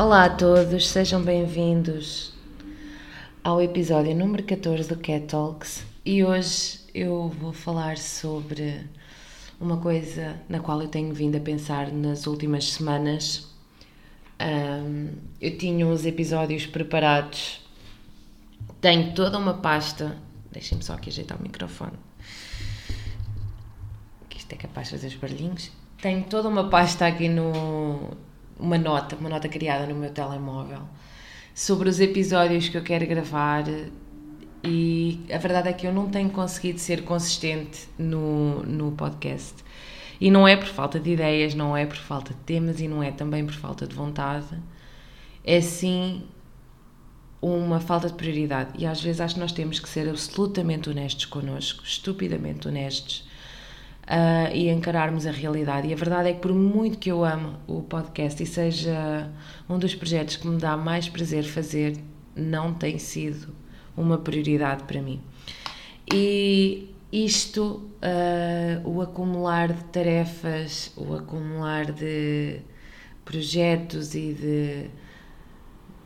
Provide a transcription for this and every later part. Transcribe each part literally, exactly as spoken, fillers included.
Olá a todos, sejam bem-vindos ao episódio número catorze do Cat Talks, e hoje eu vou falar sobre uma coisa na qual eu tenho vindo a pensar nas últimas semanas. Um, eu tinha uns episódios preparados, tenho toda uma pasta, deixem-me só aqui ajeitar o microfone, que isto é capaz de fazer os barulhinhos. Tenho toda uma pasta aqui no... uma nota, uma nota criada no meu telemóvel sobre os episódios que eu quero gravar, e a verdade é que eu não tenho conseguido ser consistente no, no podcast, e não é por falta de ideias, não é por falta de temas, e não é também por falta de vontade, é sim uma falta de prioridade. E às vezes acho que nós temos que ser absolutamente honestos connosco, estupidamente honestos, Uh, e encararmos a realidade. E a verdade é que, por muito que eu amo o podcast e seja um dos projetos que me dá mais prazer fazer, não tem sido uma prioridade para mim. E isto, uh, o acumular de tarefas, o acumular de projetos e de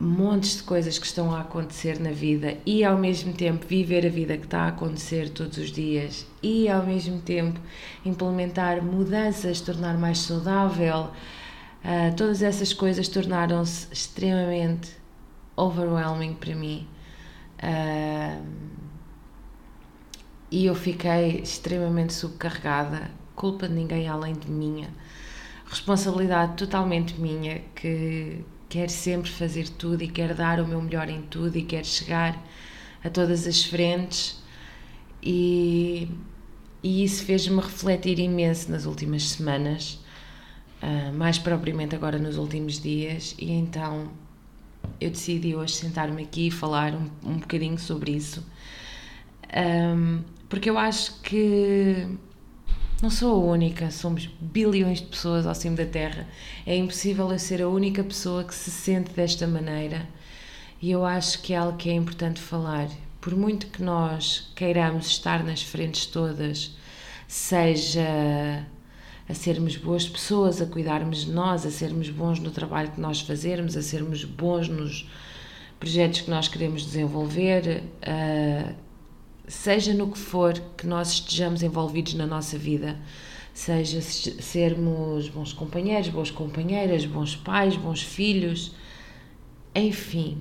montes de coisas que estão a acontecer na vida, e ao mesmo tempo viver a vida que está a acontecer todos os dias, e ao mesmo tempo implementar mudanças, tornar mais saudável, uh, todas essas coisas tornaram-se extremamente overwhelming para mim, uh, e eu fiquei extremamente subcarregada, culpa de ninguém além de minha, responsabilidade totalmente minha, que quero sempre fazer tudo e quero dar o meu melhor em tudo e quero chegar a todas as frentes, e, e isso fez-me refletir imenso nas últimas semanas, uh, mais propriamente agora nos últimos dias, e então eu decidi hoje sentar-me aqui e falar um, um bocadinho sobre isso, um, porque eu acho que não sou a única, somos bilhões de pessoas ao cimo da Terra. É impossível eu ser a única pessoa que se sente desta maneira, e eu acho que é algo que é importante falar. Por muito que nós queiramos estar nas frentes todas, seja a sermos boas pessoas, a cuidarmos de nós, a sermos bons no trabalho que nós fazermos, a sermos bons nos projetos que nós queremos desenvolver, a seja no que for que nós estejamos envolvidos na nossa vida, seja sermos bons companheiros, boas companheiras, bons pais, bons filhos, enfim,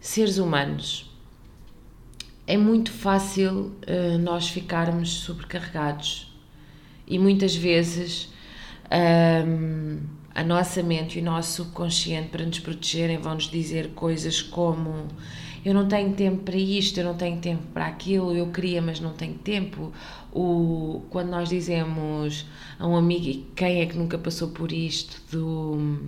seres humanos, é muito fácil uh, nós ficarmos sobrecarregados, e muitas vezes um, a nossa mente e o nosso subconsciente, para nos protegerem, vão-nos dizer coisas como: eu não tenho tempo para isto, eu não tenho tempo para aquilo, eu queria, mas não tenho tempo. O, quando nós dizemos a um amigo, e quem é que nunca passou por isto, do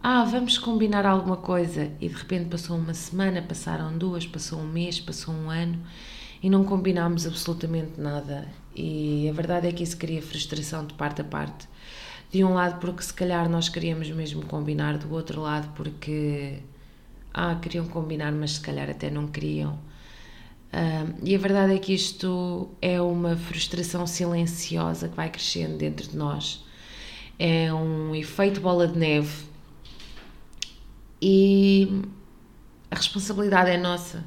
ah, vamos combinar alguma coisa, e de repente passou uma semana, passaram duas, passou um mês, passou um ano, e não combinámos absolutamente nada. E a verdade é que isso cria frustração de parte a parte. De um lado porque se calhar nós queríamos mesmo combinar, do outro lado porque... ah, queriam combinar, mas se calhar até não queriam. Uh, e a verdade é que isto é uma frustração silenciosa que vai crescendo dentro de nós. É um efeito bola de neve. E a responsabilidade é nossa.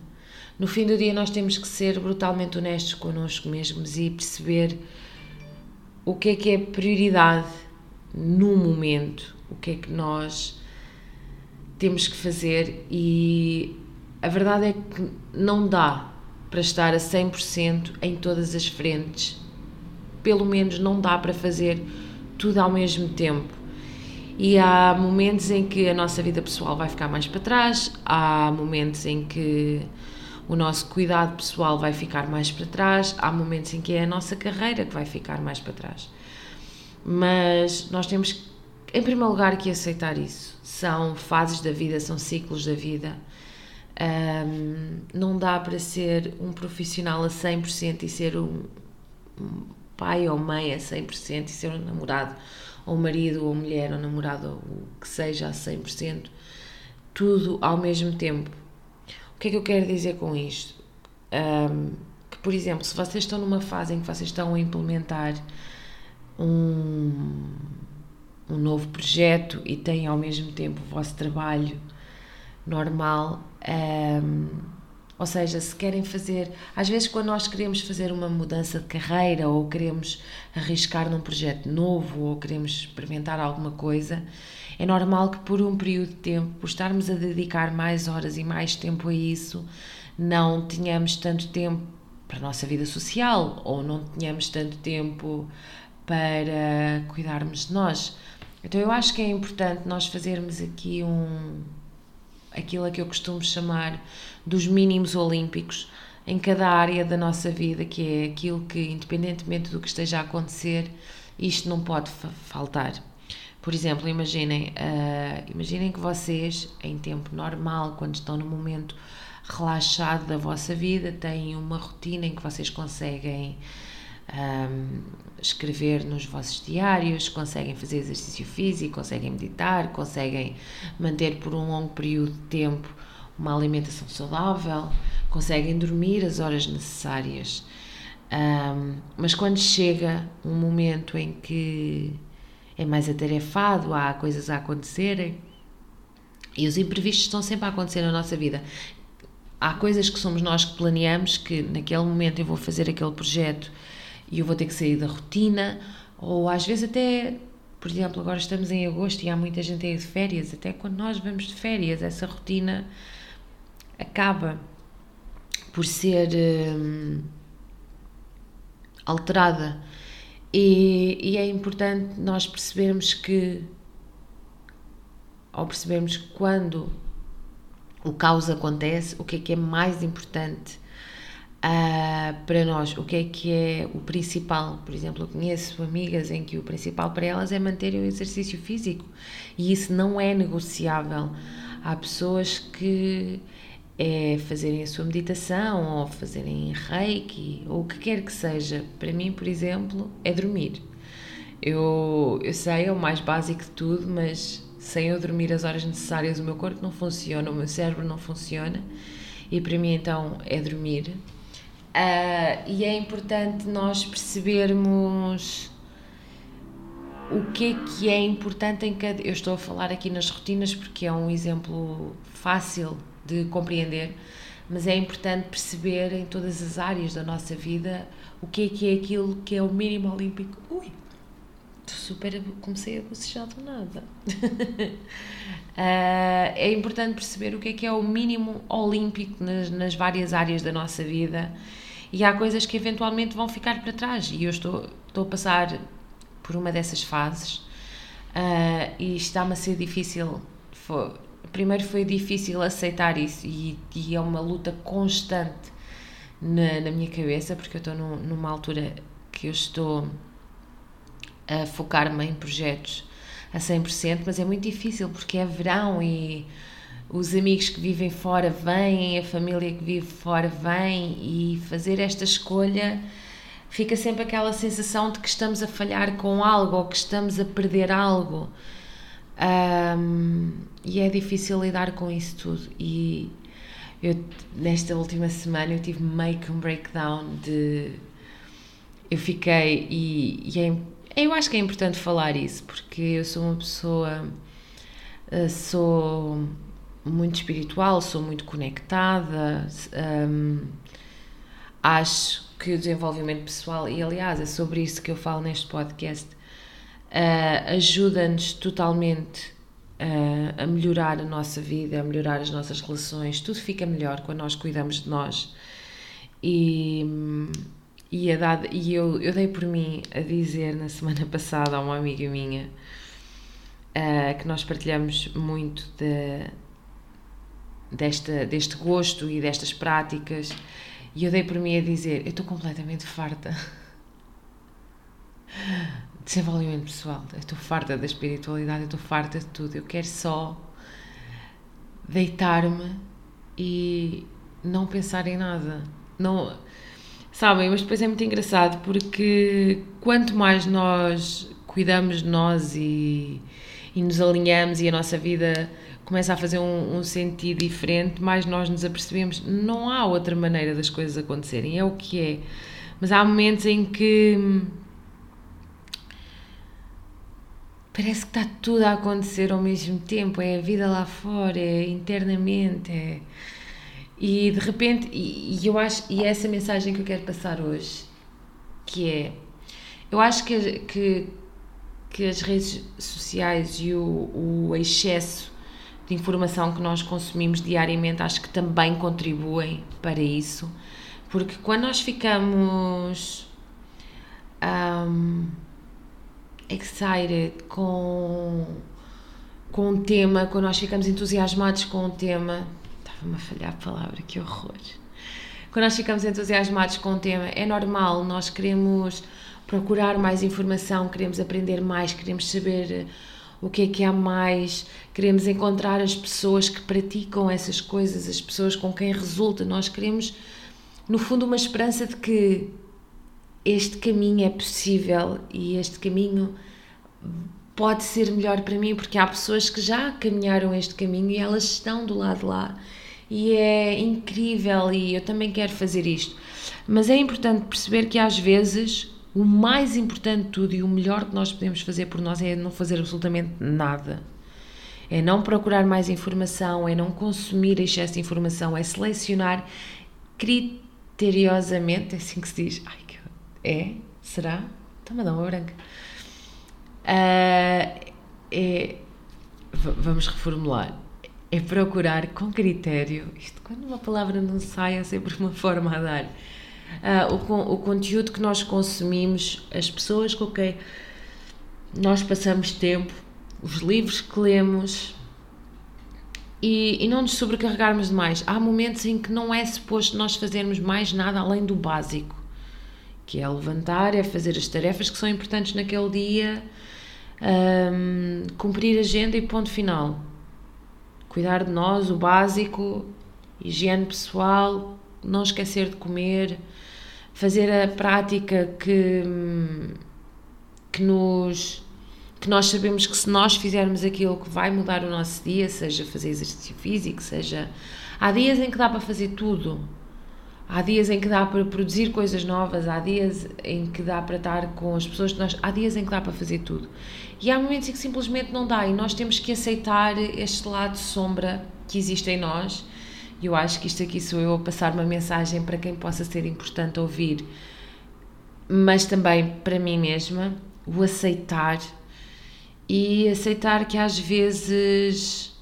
No fim do dia nós temos que ser brutalmente honestos connosco mesmos e perceber o que é que é prioridade no momento, o que é que nós temos que fazer. E a verdade é que não dá para estar a cem por cento em todas as frentes, pelo menos não dá para fazer tudo ao mesmo tempo, e há momentos em que a nossa vida pessoal vai ficar mais para trás, há momentos em que o nosso cuidado pessoal vai ficar mais para trás, há momentos em que é a nossa carreira que vai ficar mais para trás, mas nós temos que, em primeiro lugar, que aceitar isso. São fases da vida, são ciclos da vida. Um, não dá para ser um profissional a cem por cento e ser um, um pai ou mãe a cem por cento e ser um namorado ou marido ou mulher ou namorado ou o que seja a cem por cento, tudo ao mesmo tempo. O que é que eu quero dizer com isto? Um, que, por exemplo, se vocês estão numa fase em que vocês estão a implementar um... um novo projeto e têm ao mesmo tempo o vosso trabalho normal, um, ou seja, se querem fazer, às vezes quando nós queremos fazer uma mudança de carreira ou queremos arriscar num projeto novo ou queremos experimentar alguma coisa, é normal que por um período de tempo, por estarmos a dedicar mais horas e mais tempo a isso, não tenhamos tanto tempo para a nossa vida social ou não tenhamos tanto tempo para cuidarmos de nós. Então eu acho que é importante nós fazermos aqui um, aquilo a que eu costumo chamar dos mínimos olímpicos em cada área da nossa vida, que é aquilo que, independentemente do que esteja a acontecer, isto não pode fa- faltar. Por exemplo, imaginem, uh, imaginem que vocês, em tempo normal, quando estão no momento relaxado da vossa vida, têm uma rotina em que vocês conseguem um, escrever nos vossos diários, conseguem fazer exercício físico, conseguem meditar, conseguem manter por um longo período de tempo uma alimentação saudável, conseguem dormir as horas necessárias. Um, mas quando chega um momento em que é mais atarefado, há coisas a acontecerem e os imprevistos estão sempre a acontecer na nossa vida. Há coisas que somos nós que planeamos, que naquele momento eu vou fazer aquele projeto e eu vou ter que sair da rotina, ou às vezes até, por exemplo, agora estamos em agosto e há muita gente aí de férias, até quando nós vamos de férias, essa rotina acaba por ser hum, alterada. E, e é importante nós percebermos que, ou percebermos que quando o caos acontece, o que é que é mais importante uh, para nós, o que é que é o principal. Por exemplo, eu conheço amigas em que o principal para elas é manterem o exercício físico e isso não é negociável. Há pessoas que é fazerem a sua meditação ou fazerem reiki ou o que quer que seja. Para mim, por exemplo, é dormir. Eu, eu sei, é o mais básico de tudo, mas sem eu dormir as horas necessárias o meu corpo não funciona, o meu cérebro não funciona e para mim então é dormir. Uh, e é importante nós percebermos o que é que é importante em cada... Eu estou a falar aqui nas rotinas porque é um exemplo fácil de compreender, mas é importante perceber em todas as áreas da nossa vida o que é que é aquilo que é o mínimo olímpico. Ui, super, comecei a bocejar do nada. É importante perceber o que é que é o mínimo olímpico nas, nas várias áreas da nossa vida e há coisas que eventualmente vão ficar para trás e eu estou, estou a passar por uma dessas fases uh, e está-me a ser difícil. Foi, primeiro foi difícil aceitar isso e, e é uma luta constante na, na minha cabeça, porque eu estou num, numa altura que eu estou a focar-me em projetos a cem por cento, mas é muito difícil porque é verão e os amigos que vivem fora vêm, a família que vive fora vem e fazer esta escolha fica sempre aquela sensação de que estamos a falhar com algo ou que estamos a perder algo. Um, e é difícil lidar com isso tudo e eu, nesta última semana eu tive meio que um breakdown de... eu fiquei e, e é, eu acho que é importante falar isso porque eu sou uma pessoa, sou muito espiritual, sou muito conectada, um, acho que o desenvolvimento pessoal, e aliás é sobre isso que eu falo neste podcast, Uh, ajuda-nos totalmente uh, a melhorar a nossa vida, a melhorar as nossas relações. Tudo fica melhor quando nós cuidamos de nós e, e, a dada, e eu, eu dei por mim a dizer na semana passada a uma amiga minha uh, que nós partilhamos muito de, desta, deste gosto e destas práticas e eu dei por mim a dizer: eu estou completamente farta desenvolvimento pessoal, eu estou farta da espiritualidade, eu estou farta de tudo, eu quero só deitar-me e não pensar em nada, não, sabem, mas depois é muito engraçado porque quanto mais nós cuidamos de nós e, e nos alinhamos e a nossa vida começa a fazer um, um sentido diferente, mais nós nos apercebemos, não há outra maneira das coisas acontecerem, é o que é, mas há momentos em que parece que está tudo a acontecer ao mesmo tempo, é a vida lá fora, é internamente, é... E de repente, e, e eu acho, e é essa mensagem que eu quero passar hoje, que é, eu acho que, que, que as redes sociais e o, o excesso de informação que nós consumimos diariamente, acho que também contribuem para isso, porque quando nós ficamos um, excited com, com um tema, quando nós ficamos entusiasmados com um tema, estava-me a falhar a palavra, que horror, quando nós ficamos entusiasmados com um tema, é normal, nós queremos procurar mais informação, queremos aprender mais, queremos saber o que é que há mais, queremos encontrar as pessoas que praticam essas coisas, as pessoas com quem resulta, nós queremos, no fundo, uma esperança de que este caminho é possível e este caminho pode ser melhor para mim, porque há pessoas que já caminharam este caminho e elas estão do lado de lá e é incrível e eu também quero fazer isto. Mas é importante perceber que às vezes o mais importante de tudo e o melhor que nós podemos fazer por nós é não fazer absolutamente nada. É não procurar mais informação, é não consumir excesso de informação, é selecionar criteriosamente, é assim que se diz. Ai, que... É? Será? Está-me a dar uma branca. Uh, é... V- vamos reformular. É procurar com critério. Isto, quando uma palavra não sai, há sempre uma forma a dar. Uh, o, o conteúdo que nós consumimos, as pessoas com quem nós passamos tempo, os livros que lemos e, e não nos sobrecarregarmos demais. Há momentos em que não é suposto nós fazermos mais nada além do básico, que é levantar, é fazer as tarefas que são importantes naquele dia, um, cumprir a agenda e ponto final. Cuidar de nós, o básico, higiene pessoal, não esquecer de comer, fazer a prática que, que, nos, que nós sabemos que se nós fizermos aquilo que vai mudar o nosso dia, seja fazer exercício físico, seja... Há dias em que dá para fazer tudo, há dias em que dá para produzir coisas novas, há dias em que dá para estar com as pessoas que nós... Há dias em que dá para fazer tudo. E há momentos em que simplesmente não dá e nós temos que aceitar este lado sombra que existe em nós. E eu acho que isto aqui sou eu a passar uma mensagem para quem possa ser importante ouvir, mas também para mim mesma, o aceitar e aceitar que às vezes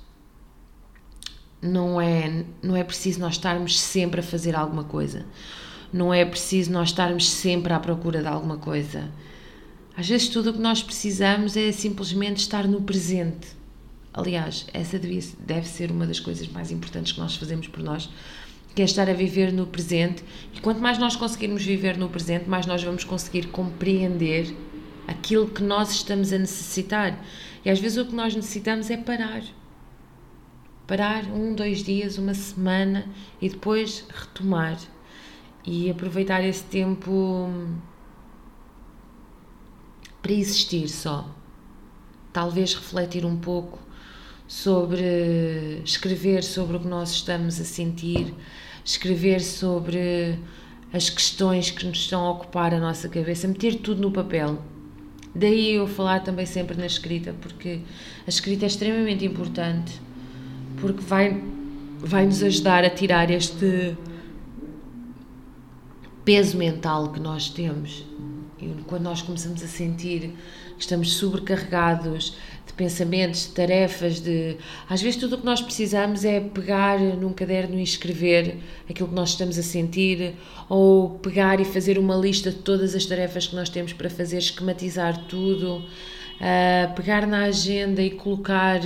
não é, não é preciso nós estarmos sempre a fazer alguma coisa, não é preciso nós estarmos sempre à procura de alguma coisa. Às vezes tudo o que nós precisamos é simplesmente estar no presente. Aliás, essa deve, deve ser uma das coisas mais importantes que nós fazemos por nós, que é estar a viver no presente. E quanto mais nós conseguirmos viver no presente, mais nós vamos conseguir compreender aquilo que nós estamos a necessitar. E às vezes o que nós necessitamos é parar. Parar um, dois dias, uma semana e depois retomar. E aproveitar esse tempo para existir só. Talvez refletir um pouco sobre, escrever sobre o que nós estamos a sentir, escrever sobre as questões que nos estão a ocupar a nossa cabeça, meter tudo no papel. Daí eu falar também sempre na escrita, porque a escrita é extremamente importante, porque vai, vai nos ajudar a tirar este peso mental que nós temos. E quando nós começamos a sentir que estamos sobrecarregados de pensamentos, de tarefas, de... às vezes tudo o que nós precisamos é pegar num caderno e escrever aquilo que nós estamos a sentir, ou pegar e fazer uma lista de todas as tarefas que nós temos para fazer, esquematizar tudo, uh, pegar na agenda e colocar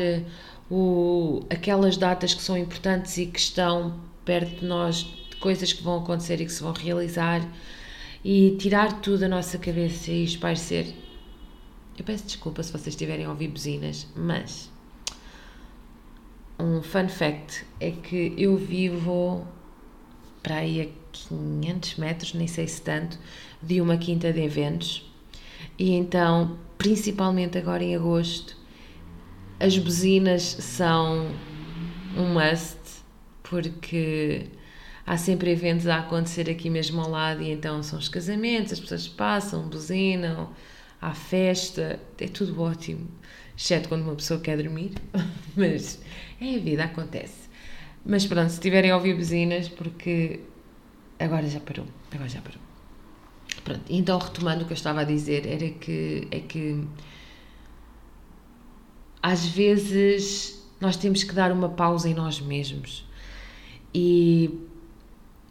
o, aquelas datas que são importantes e que estão perto de nós, de coisas que vão acontecer e que se vão realizar, e tirar tudo da nossa cabeça e espairecer. Eu peço desculpa se vocês estiverem a ouvir buzinas, mas um fun fact é que eu vivo para aí a quinhentos metros, nem sei se tanto, de uma quinta de eventos, e então, principalmente agora em agosto, as buzinas são um must, porque há sempre eventos a acontecer aqui mesmo ao lado, e então são os casamentos, as pessoas passam, buzinam, à festa, é tudo ótimo, exceto quando uma pessoa quer dormir, mas é a vida, acontece. Mas pronto, se tiverem a ouvir buzinas, porque agora já parou, agora já parou. Pronto, então retomando o que eu estava a dizer, era que, é que às vezes nós temos que dar uma pausa em nós mesmos. E,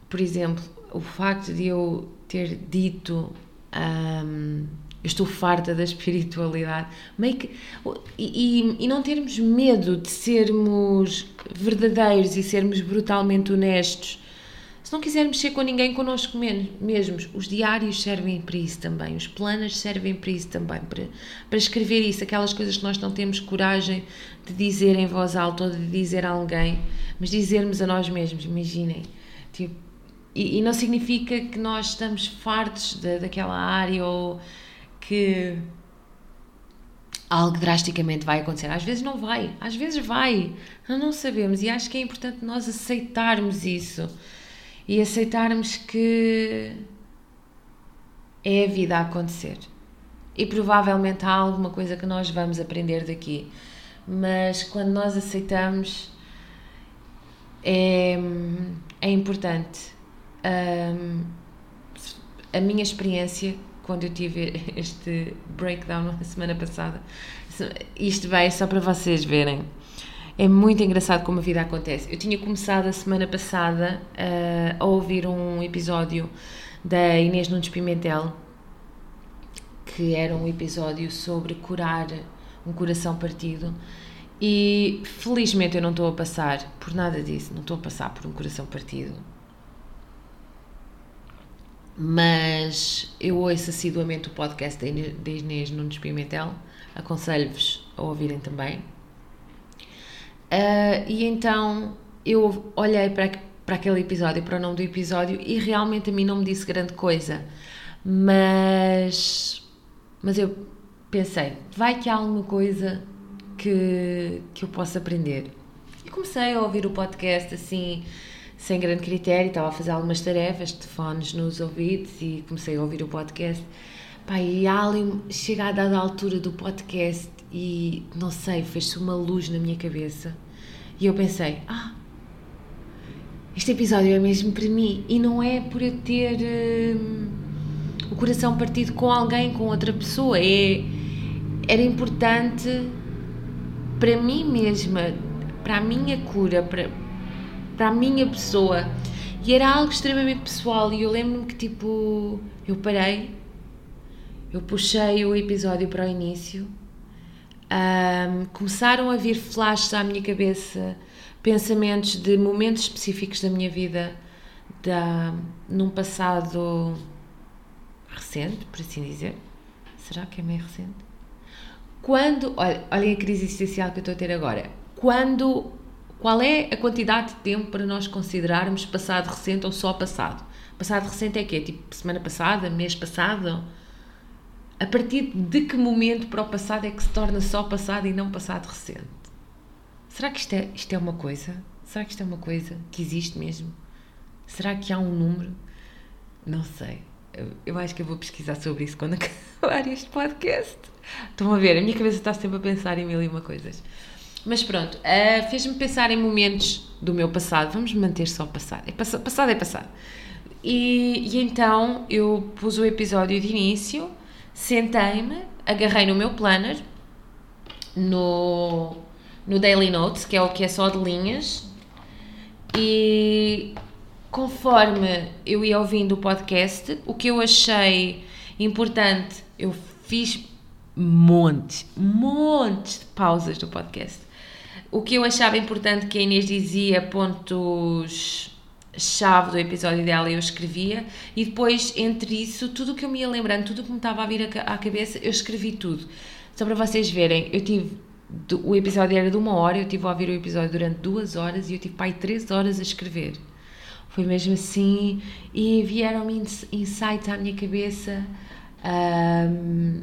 por exemplo, o facto de eu ter dito hum, eu estou farta da espiritualidade, meio que, e, e, e não termos medo de sermos verdadeiros e sermos brutalmente honestos. Se não quisermos ser com ninguém, connosco mesmos. Os diários servem para isso também, os planos servem para isso também, para, para escrever isso, aquelas coisas que nós não temos coragem de dizer em voz alta ou de dizer a alguém, mas dizermos a nós mesmos, imaginem, tipo, e, e não significa que nós estamos fartos de, daquela área ou que algo drasticamente vai acontecer. Às vezes não vai, às vezes vai, nós não sabemos, e acho que é importante nós aceitarmos isso. E aceitarmos que é a vida a acontecer. E provavelmente há alguma coisa que nós vamos aprender daqui. Mas quando nós aceitamos, é, é importante. Um, a minha experiência, quando eu tive este breakdown na semana passada, isto vai só para vocês verem. É muito engraçado como a vida acontece. Eu tinha começado a semana passada uh, a ouvir um episódio da Inês Nunes Pimentel, que era um episódio sobre curar um coração partido, e felizmente eu não estou a passar por nada disso, não estou a passar por um coração partido. Mas eu ouço assiduamente o podcast da Inês Nunes Pimentel, aconselho-vos a ouvirem também. Uh, e então eu olhei para, para aquele episódio, para o nome do episódio, e realmente a mim não me disse grande coisa, mas, mas eu pensei, vai que há alguma coisa que, que eu possa aprender. E comecei a ouvir o podcast assim, sem grande critério, estava a fazer algumas tarefas, de fones nos ouvidos, e comecei a ouvir o podcast. Pá, e ali, chega a dada altura do podcast, e não sei, fez-se uma luz na minha cabeça e eu pensei, ah, este episódio é mesmo para mim, e não é por eu ter hum, o coração partido com alguém, com outra pessoa, é, era importante para mim mesma, para a minha cura, para, para a minha pessoa, e era algo extremamente pessoal. E eu lembro-me que tipo, eu parei, eu puxei o episódio para o início. Um, começaram a vir flashes à minha cabeça, pensamentos de momentos específicos da minha vida, da, num passado recente, por assim dizer. Será que é meio recente? Quando, olha, olha a crise existencial que eu estou a ter agora. Quando, qual é a quantidade de tempo para nós considerarmos passado recente ou só passado? Passado recente é quê? Tipo semana passada, mês passado? A partir de que momento para o passado é que se torna só passado e não passado recente? Será que isto é, isto é uma coisa? Será que isto é uma coisa que existe mesmo? Será que há um número? Não sei. Eu, eu acho que eu vou pesquisar sobre isso quando acabar este podcast. Estão a ver, a minha cabeça está sempre a pensar em mil e uma coisas. Mas pronto, uh, fez-me pensar em momentos do meu passado. Vamos manter só passado. É passado, passado é passado. E, e então eu pus o episódio de início, sentei-me, agarrei no meu planner, no, no Daily Notes, que é o que é só de linhas, e conforme eu ia ouvindo o podcast, o que eu achei importante, eu fiz montes, montes de pausas do podcast. O que eu achava importante que a Inês dizia, pontos chave do episódio dela, eu escrevia, e depois entre isso tudo o que eu me ia lembrando, tudo o que me estava a vir à cabeça, eu escrevi tudo. Só para vocês verem, eu tive, o episódio era de uma hora, eu tive a ouvir o episódio durante duas horas e eu tive para aí três horas a escrever. Foi mesmo assim, e vieram-me insights à minha cabeça, um,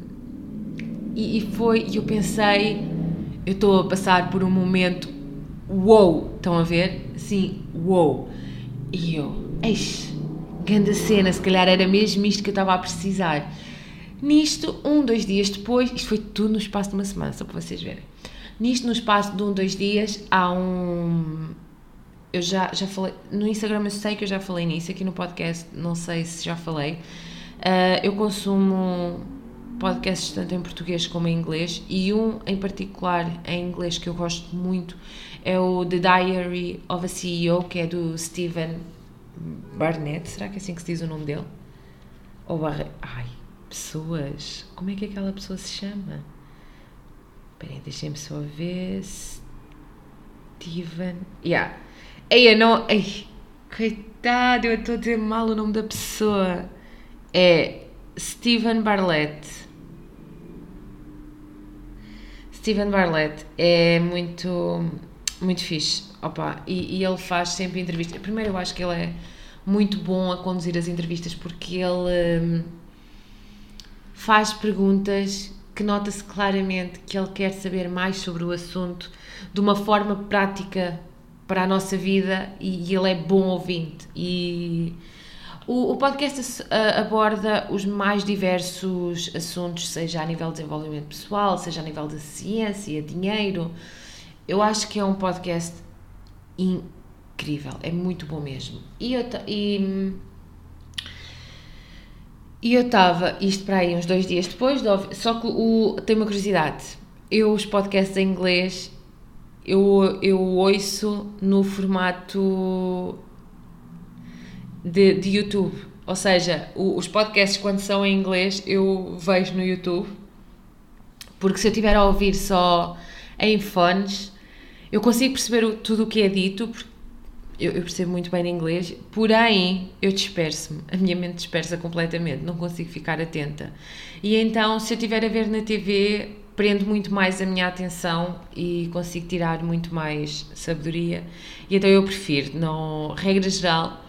e, e foi, e eu pensei, eu estou a passar por um momento wow, estão a ver? Sim, wow. E eu, eis, grande cena, se calhar era mesmo isto que eu estava a precisar. Nisto, um, dois dias depois, isto foi tudo no espaço de uma semana, só para vocês verem. Nisto, no espaço de um, dois dias, há um... Eu já, já falei... No Instagram eu sei que eu já falei nisso, aqui no podcast não sei se já falei. Uh, eu consumo podcasts tanto em português como em inglês, e um em particular em inglês que eu gosto muito é o The Diary of a C E O, que é do Steven Bartlett. Será que é assim que se diz o nome dele? Ou Barre... Ai... pessoas, como é que aquela pessoa se chama? Peraí, deixem-me só ver. Steven, yeah. Ei, eu não, ei, coitado, eu estou a dizer mal o nome da pessoa. É Steven Bartlett. Steven Bartlett é muito, muito fixe, opa, e, e ele faz sempre entrevistas. Primeiro, eu acho que ele é muito bom a conduzir as entrevistas, porque ele... Hum, faz perguntas que nota-se claramente que ele quer saber mais sobre o assunto de uma forma prática para a nossa vida, e ele é bom ouvinte. E o, o podcast aborda os mais diversos assuntos, seja a nível de desenvolvimento pessoal, seja a nível de ciência, dinheiro. Eu acho que é um podcast incrível, é muito bom mesmo. E eu... E, E eu estava, isto para aí uns dois dias depois, de, só que o, tenho uma curiosidade, eu os podcasts em inglês, eu, eu ouço no formato de, de YouTube, ou seja, o, os podcasts quando são em inglês eu vejo no YouTube, porque se eu estiver a ouvir só em fones, eu consigo perceber o, tudo o que é dito, porque Eu, eu percebo muito bem inglês, porém eu disperso-me, a minha mente dispersa completamente, não consigo ficar atenta. E então, se eu estiver a ver na T V, prendo muito mais a minha atenção e consigo tirar muito mais sabedoria. E então eu prefiro, não, regra geral,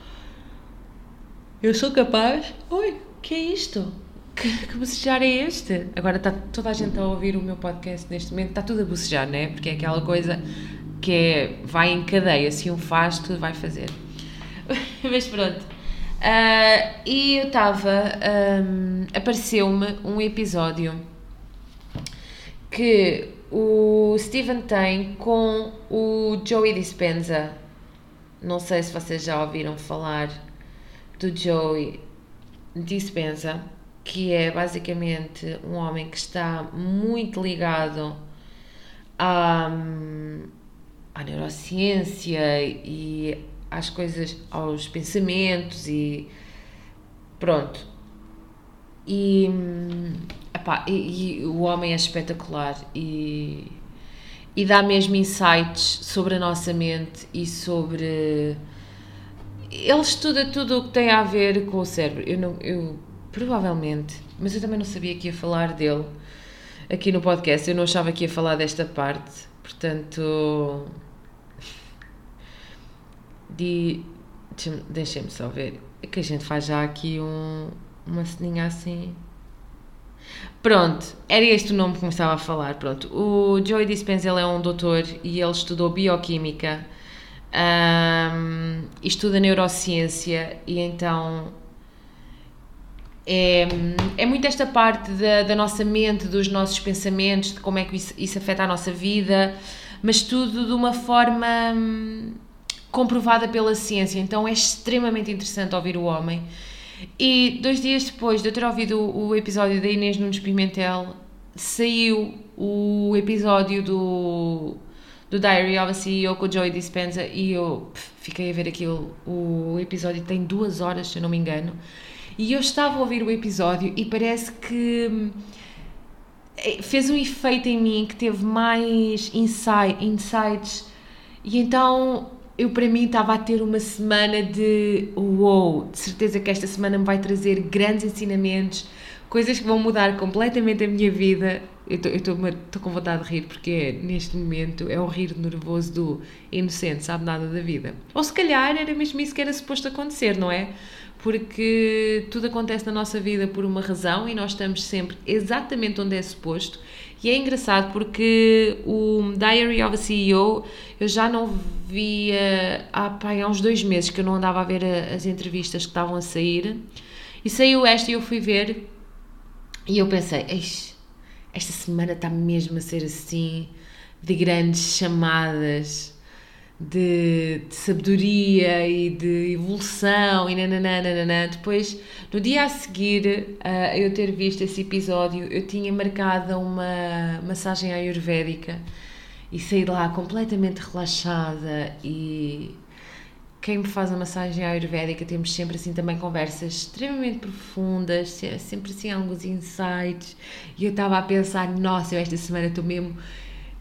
eu sou capaz... Oi, o que é isto? Que, que bocejar é este? Agora está toda a gente a ouvir o meu podcast neste momento, está tudo a bocejar, não é? Porque é aquela coisa... que é, vai em cadeia, se um faz, tudo vai fazer. Mas pronto. Uh, e eu estava... Um, apareceu-me um episódio que o Steven tem com o Joey Dispenza. Não sei se vocês já ouviram falar do Joey Dispenza, que é basicamente um homem que está muito ligado a... à neurociência e às coisas, aos pensamentos e pronto. E, epá, e, e o homem é espetacular e, e dá mesmo insights sobre a nossa mente e sobre... Ele estuda tudo o que tem a ver com o cérebro. Eu, não, eu provavelmente, mas eu também não sabia que ia falar dele aqui no podcast, eu não achava que ia falar desta parte, portanto... De, deixem-me só ver, que a gente faz já aqui um, uma ceninha assim. Pronto, era este o nome que começava a falar. Pronto, o Joey Dispenza, ele é um doutor e ele estudou bioquímica, um, estuda neurociência, e então é, é muito esta parte da, da nossa mente, dos nossos pensamentos, de como é que isso, isso afeta a nossa vida, mas tudo de uma forma... Hum, comprovada pela ciência. Então é extremamente interessante ouvir o homem. E dois dias depois de eu ter ouvido o episódio da Inês Nunes Pimentel, saiu o episódio do, do Diary of a C E O com o Joey Dispenza, e eu pff, fiquei a ver aquilo. O episódio tem duas horas, se eu não me engano, e eu estava a ouvir o episódio e parece que fez um efeito em mim, que teve mais insight, insights, e então... Eu, para mim, estava a ter uma semana de uou, de certeza que esta semana me vai trazer grandes ensinamentos, coisas que vão mudar completamente a minha vida. Eu estou com vontade de rir, porque neste momento é o rir nervoso do inocente, sabe nada da vida. Ou se calhar era mesmo isso que era suposto acontecer, não é? Porque tudo acontece na nossa vida por uma razão e nós estamos sempre exatamente onde é suposto. E é engraçado porque o Diary of a C E O eu já não via há, pá, há uns dois meses que eu não andava a ver a, as entrevistas que estavam a sair, e saiu esta e eu fui ver, E eu pensei, esta semana está mesmo a ser assim, de grandes chamadas de, de sabedoria e de evolução e nananana. Depois, no dia a seguir a eu ter visto esse episódio, eu tinha marcado uma massagem ayurvédica e saí de lá completamente relaxada. E quem me faz a massagem ayurvédica, temos sempre assim também conversas extremamente profundas, sempre assim alguns insights, e eu estava a pensar, nossa, eu esta semana estou mesmo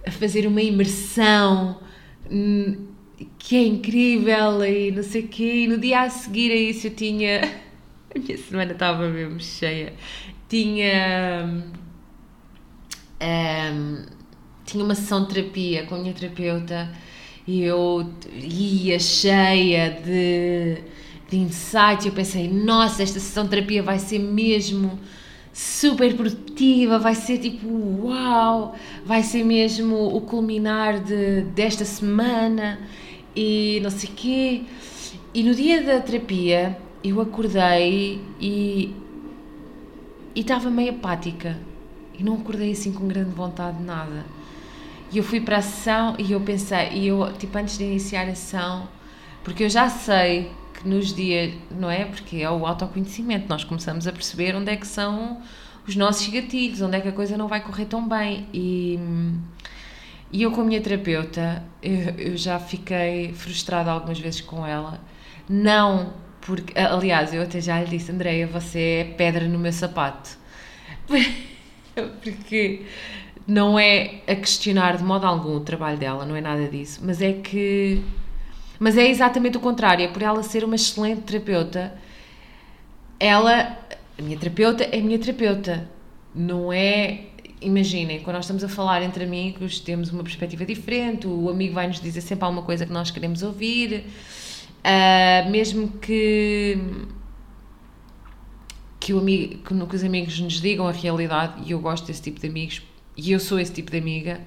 a fazer uma imersão que é incrível e não sei o quê. E no dia a seguir a isso eu tinha, a minha semana estava mesmo cheia, tinha um, tinha uma sessão de terapia com a minha terapeuta. E eu ia cheia de, de insights. Eu pensei, nossa, esta sessão de terapia vai ser mesmo super produtiva, vai ser tipo, uau, vai ser mesmo o culminar de, desta semana e não sei o quê. E no dia da terapia eu acordei e e estava meio apática. E não acordei assim com grande vontade de nada. E eu fui para a sessão e eu pensei, e eu, tipo, antes de iniciar a sessão, porque eu já sei que nos dias, não é? Porque é o autoconhecimento, nós começamos a perceber onde é que são os nossos gatilhos, onde é que a coisa não vai correr tão bem. E, e eu com a minha terapeuta, eu, eu já fiquei frustrada algumas vezes com ela, não porque, aliás, eu até já lhe disse, Andreia, você é pedra no meu sapato, porque... Não é a questionar de modo algum o trabalho dela, não é nada disso, mas é que... Mas é exatamente o contrário, é por ela ser uma excelente terapeuta, ela... A minha terapeuta é a minha terapeuta, não é... Imaginem, quando nós estamos a falar entre amigos, temos uma perspectiva diferente, o amigo vai-nos dizer sempre alguma coisa que nós queremos ouvir, uh, mesmo que... Que, o amigo, que os amigos nos digam a realidade, e eu gosto desse tipo de amigos, e eu sou esse tipo de amiga,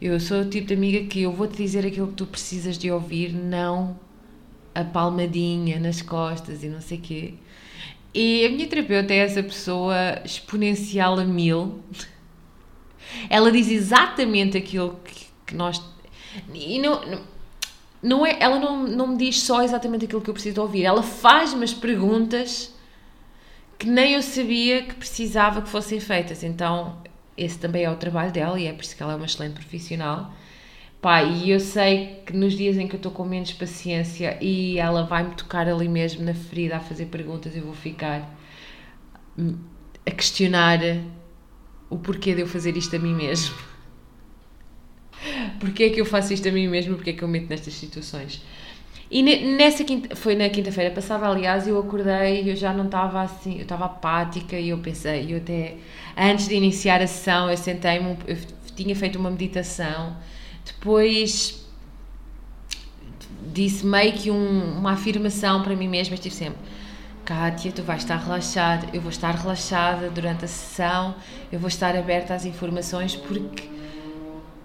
eu sou o tipo de amiga que eu vou-te dizer aquilo que tu precisas de ouvir, não a palmadinha nas costas e não sei o quê. E a minha terapeuta é essa pessoa exponencial a mil. Ela diz exatamente aquilo que, que nós... E não, não é, ela não, não me diz só exatamente aquilo que eu preciso de ouvir, ela faz-me as perguntas que nem eu sabia que precisava que fossem feitas, então... Esse também é o trabalho dela e é por isso que ela é uma excelente profissional. Pá, e eu sei que nos dias em que eu estou com menos paciência e ela vai-me tocar ali mesmo na ferida a fazer perguntas, eu vou ficar a questionar o porquê de eu fazer isto a mim mesmo. Porquê é que eu faço isto a mim mesmo? Porquê é que eu meto nestas situações? E nessa quinta, foi na quinta-feira passada, aliás, eu acordei e eu já não estava assim, eu estava apática e eu pensei, eu até, antes de iniciar a sessão, eu sentei-me, eu tinha feito uma meditação, depois disse meio que um, uma afirmação para mim mesma, estive sempre, Kátia, tu vais estar relaxada, eu vou estar relaxada durante a sessão, eu vou estar aberta às informações, porque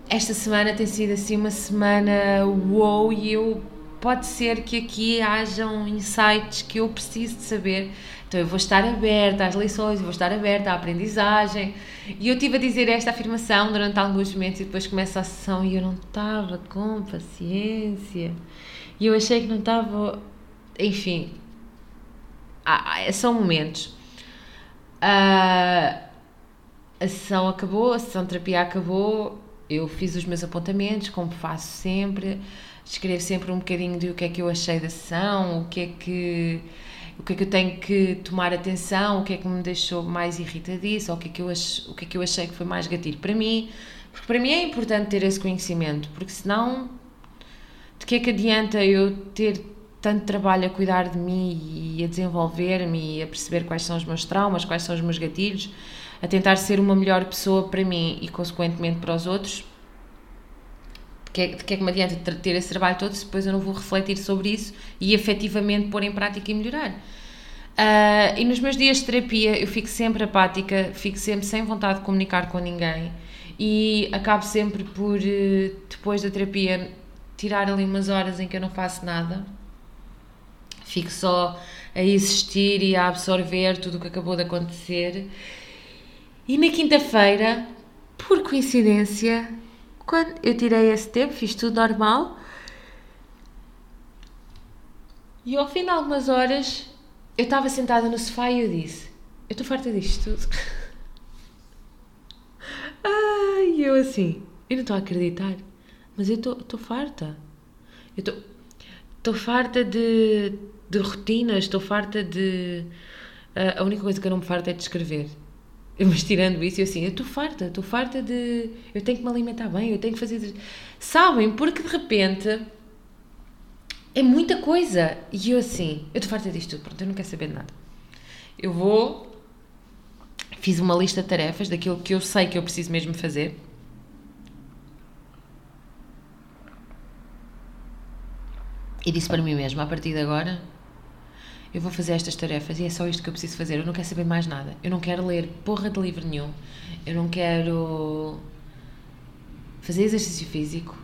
esta semana tem sido assim uma semana wow, e eu... Pode ser que aqui hajam insights que eu preciso de saber, então eu vou estar aberta às lições, eu vou estar aberta à aprendizagem. E eu estive a dizer esta afirmação durante alguns momentos e depois começa a sessão e eu não estava com paciência e eu achei que não estava, enfim, ah, são momentos. Ah, a sessão acabou, a sessão de terapia acabou, eu fiz os meus apontamentos, como faço sempre, escrevo sempre um bocadinho de o que é que eu achei da sessão, o que é que, o que, é que eu tenho que tomar atenção, o que é que me deixou mais irritadiça, ou o que é que eu, ach, o que é que eu achei que foi mais gatilho para mim, porque para mim é importante ter esse conhecimento, porque senão de que é que adianta eu ter tanto trabalho a cuidar de mim e a desenvolver-me e a perceber quais são os meus traumas, quais são os meus gatilhos, a tentar ser uma melhor pessoa para mim e consequentemente para os outros. De que é que me adianta ter esse trabalho todo se depois eu não vou refletir sobre isso e efetivamente pôr em prática e melhorar? Uh, e nos meus dias de terapia eu fico sempre apática, fico sempre sem vontade de comunicar com ninguém e acabo sempre por, depois da terapia, tirar ali umas horas em que eu não faço nada, fico só a existir e a absorver tudo o que acabou de acontecer. E na quinta-feira, por coincidência, quando eu tirei esse tempo, fiz tudo normal. E ao fim de algumas horas, eu estava sentada no sofá e eu disse: eu estou farta disto tudo. Ai, eu assim, eu não estou a acreditar, mas eu estou farta. Eu estou farta de, de rotinas, estou farta de... Uh, a única coisa que eu não me farto é de escrever. Mas tirando isso, eu assim, eu estou farta, estou farta de... Eu tenho que me alimentar bem, eu tenho que fazer... Sabem, porque de repente... É muita coisa. E eu assim, eu estou farta disto tudo, pronto, eu não quero saber de nada. Eu vou, fiz uma lista de tarefas daquilo que eu sei que eu preciso mesmo fazer. E disse para mim mesma, a partir de agora, eu vou fazer estas tarefas e é só isto que eu preciso fazer. Eu não quero saber mais nada. Eu não quero ler porra de livro nenhum. Eu não quero fazer exercício físico.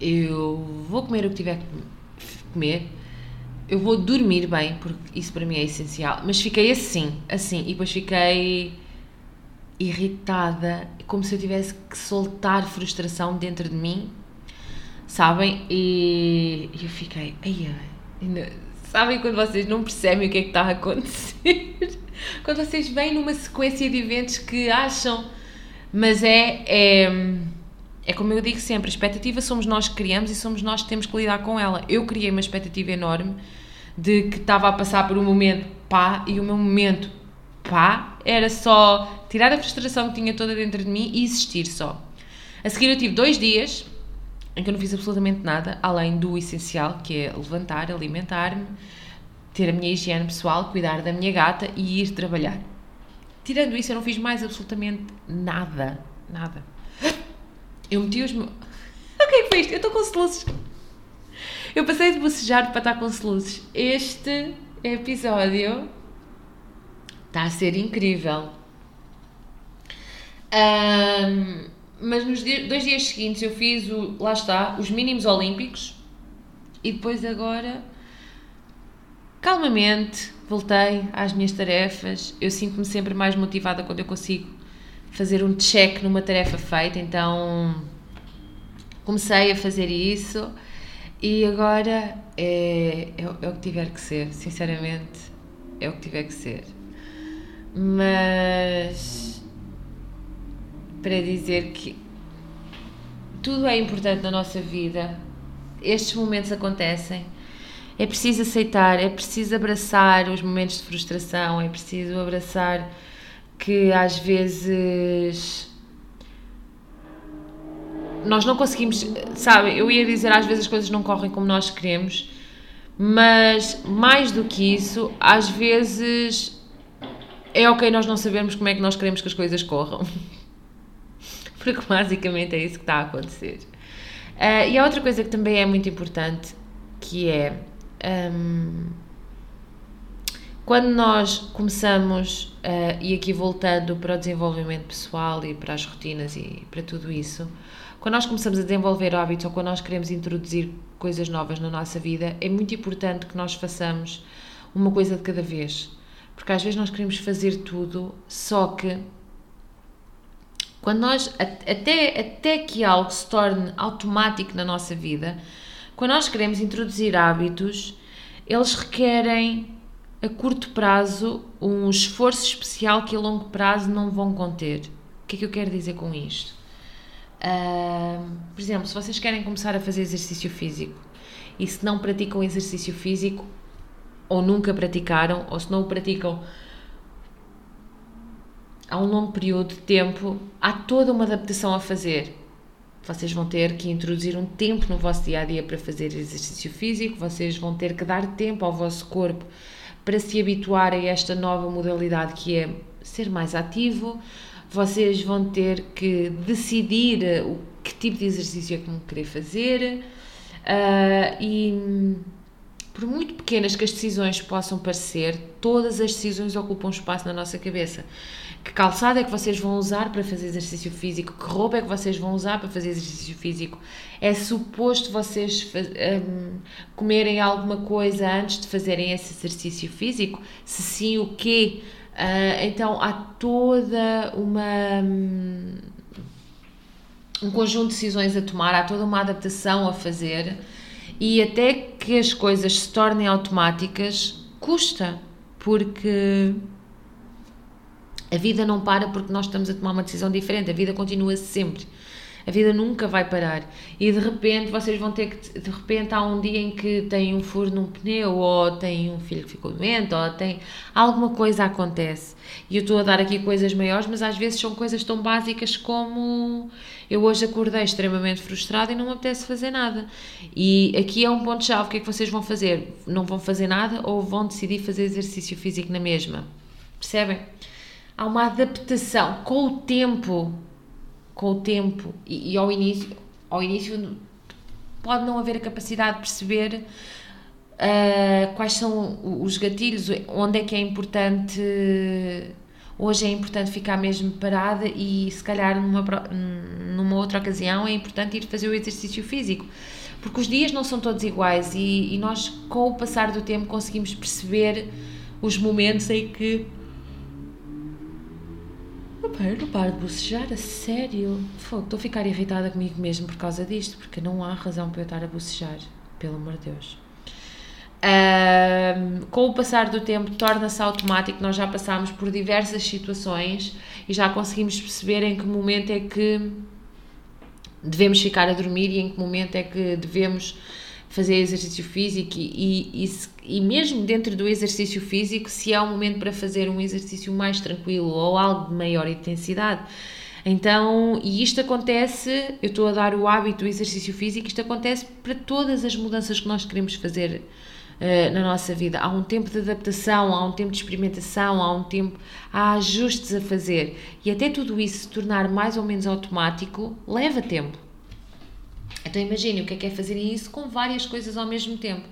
Eu vou comer o que tiver que comer. comer, eu vou dormir bem, porque isso para mim é essencial. Mas fiquei assim, assim, e depois fiquei irritada, como se eu tivesse que soltar frustração dentro de mim, sabem? E eu fiquei, ai, ai, sabem quando vocês não percebem o que é que está a acontecer? Quando vocês vêm numa sequência de eventos que acham, mas é, é... É como eu digo sempre, a expectativa somos nós que criamos e somos nós que temos que lidar com ela. Eu criei uma expectativa enorme de que estava a passar por um momento pá, e o meu momento pá era só tirar a frustração que tinha toda dentro de mim e existir só. A seguir eu tive dois dias em que eu não fiz absolutamente nada, além do essencial, que é levantar, alimentar-me, ter a minha higiene pessoal, cuidar da minha gata e ir trabalhar. Tirando isso, eu não fiz mais absolutamente nada, nada. Eu meti os meus... O que é que foi isto? Eu estou com soluços. Eu passei de bocejar para estar com soluços. Este episódio está a ser incrível. Um, mas nos dias, dois dias seguintes eu fiz, o, lá está, os mínimos olímpicos. E depois agora, calmamente, voltei às minhas tarefas. Eu sinto-me sempre mais motivada quando eu consigo fazer um check numa tarefa feita, então comecei a fazer isso e agora é, é, é o que tiver que ser, sinceramente, é o que tiver que ser. Mas para dizer que tudo é importante na nossa vida, estes momentos acontecem, é preciso aceitar, é preciso abraçar os momentos de frustração, é preciso abraçar que às vezes nós não conseguimos, sabe, eu ia dizer às vezes as coisas não correm como nós queremos, mas mais do que isso, às vezes é ok nós não sabermos como é que nós queremos que as coisas corram, porque basicamente é isso que está a acontecer. Uh, e há outra coisa que também é muito importante, que é um, quando nós começamos, Uh, e aqui voltando para o desenvolvimento pessoal e para as rotinas e para tudo isso, quando nós começamos a desenvolver hábitos ou quando nós queremos introduzir coisas novas na nossa vida, é muito importante que nós façamos uma coisa de cada vez, porque às vezes nós queremos fazer tudo, só que quando nós, até, até que algo se torne automático na nossa vida, quando nós queremos introduzir hábitos, eles requerem a curto prazo um esforço especial que a longo prazo não vão conter. O que é que eu quero dizer com isto? Uh, por exemplo, se vocês querem começar a fazer exercício físico e se não praticam exercício físico ou nunca praticaram ou se não o praticam há um longo período de tempo, há toda uma adaptação a fazer. Vocês vão ter que introduzir um tempo no vosso dia-a-dia para fazer exercício físico, vocês vão ter que dar tempo ao vosso corpo para se habituar a esta nova modalidade que é ser mais ativo, vocês vão ter que decidir o que tipo de exercício é que vão querer fazer uh, e por muito pequenas que as decisões possam parecer, todas as decisões ocupam espaço na nossa cabeça. Que calçado é que vocês vão usar para fazer exercício físico? Que roupa é que vocês vão usar para fazer exercício físico? É suposto vocês um, comerem alguma coisa antes de fazerem esse exercício físico? Se sim, o quê? Uh, então há toda uma um conjunto de decisões a tomar, há toda uma adaptação a fazer, e até que as coisas se tornem automáticas custa, porque a vida não para porque nós estamos a tomar uma decisão diferente, a vida continua sempre, a vida nunca vai parar, e de repente vocês vão ter que, de repente há um dia em que tem um furo num pneu, ou tem um filho que ficou doente, ou tem, alguma coisa acontece, e eu estou a dar aqui coisas maiores, mas às vezes são coisas tão básicas como eu hoje acordei extremamente frustrada e não me apetece fazer nada, e aqui é um ponto-chave, o que é que vocês vão fazer? Não vão fazer nada ou vão decidir fazer exercício físico na mesma? Percebem? Há uma adaptação com o tempo, com o tempo, e, e ao início, ao início pode não haver a capacidade de perceber uh, quais são os gatilhos, onde é que é importante, hoje é importante ficar mesmo parada, e se calhar numa, numa outra ocasião é importante ir fazer o exercício físico, porque os dias não são todos iguais, e, e nós com o passar do tempo conseguimos perceber os momentos em que... Eu não paro de bocejar, a sério. Fogo, estou a ficar irritada comigo mesmo por causa disto, porque não há razão para eu estar a bocejar, pelo amor de Deus. Um, com o passar do tempo torna-se automático, nós já passámos por diversas situações e já conseguimos perceber em que momento é que devemos ficar a dormir e em que momento é que devemos fazer exercício físico, e, e, e mesmo dentro do exercício físico, se é um momento para fazer um exercício mais tranquilo ou algo de maior intensidade. Então, e isto acontece, eu estou a dar o hábito do exercício físico, isto acontece para todas as mudanças que nós queremos fazer uh, na nossa vida. Há um tempo de adaptação, há um tempo de experimentação, há um tempo, há ajustes a fazer, e até tudo isso se tornar mais ou menos automático leva tempo. Então imaginem o que é que é fazer isso com várias coisas ao mesmo tempo,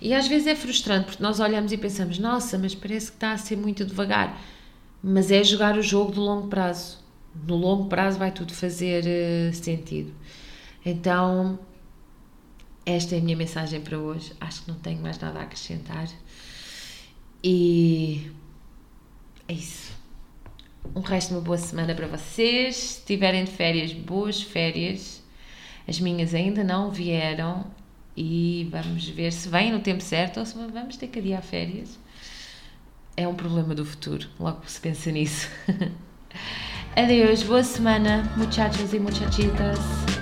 e às vezes é frustrante porque nós olhamos e pensamos, nossa, mas parece que está a ser muito devagar, mas é jogar o jogo de longo prazo, no longo prazo vai tudo fazer uh, sentido. Então esta é a minha mensagem para hoje, acho que não tenho mais nada a acrescentar, e é isso. Um resto de uma boa semana para vocês, se tiverem de férias, boas férias. As minhas ainda não vieram, e vamos ver se vêm no tempo certo ou se vamos ter que adiar férias. É um problema do futuro, logo se pensa nisso. Adeus, boa semana, muchachos e muchachitas.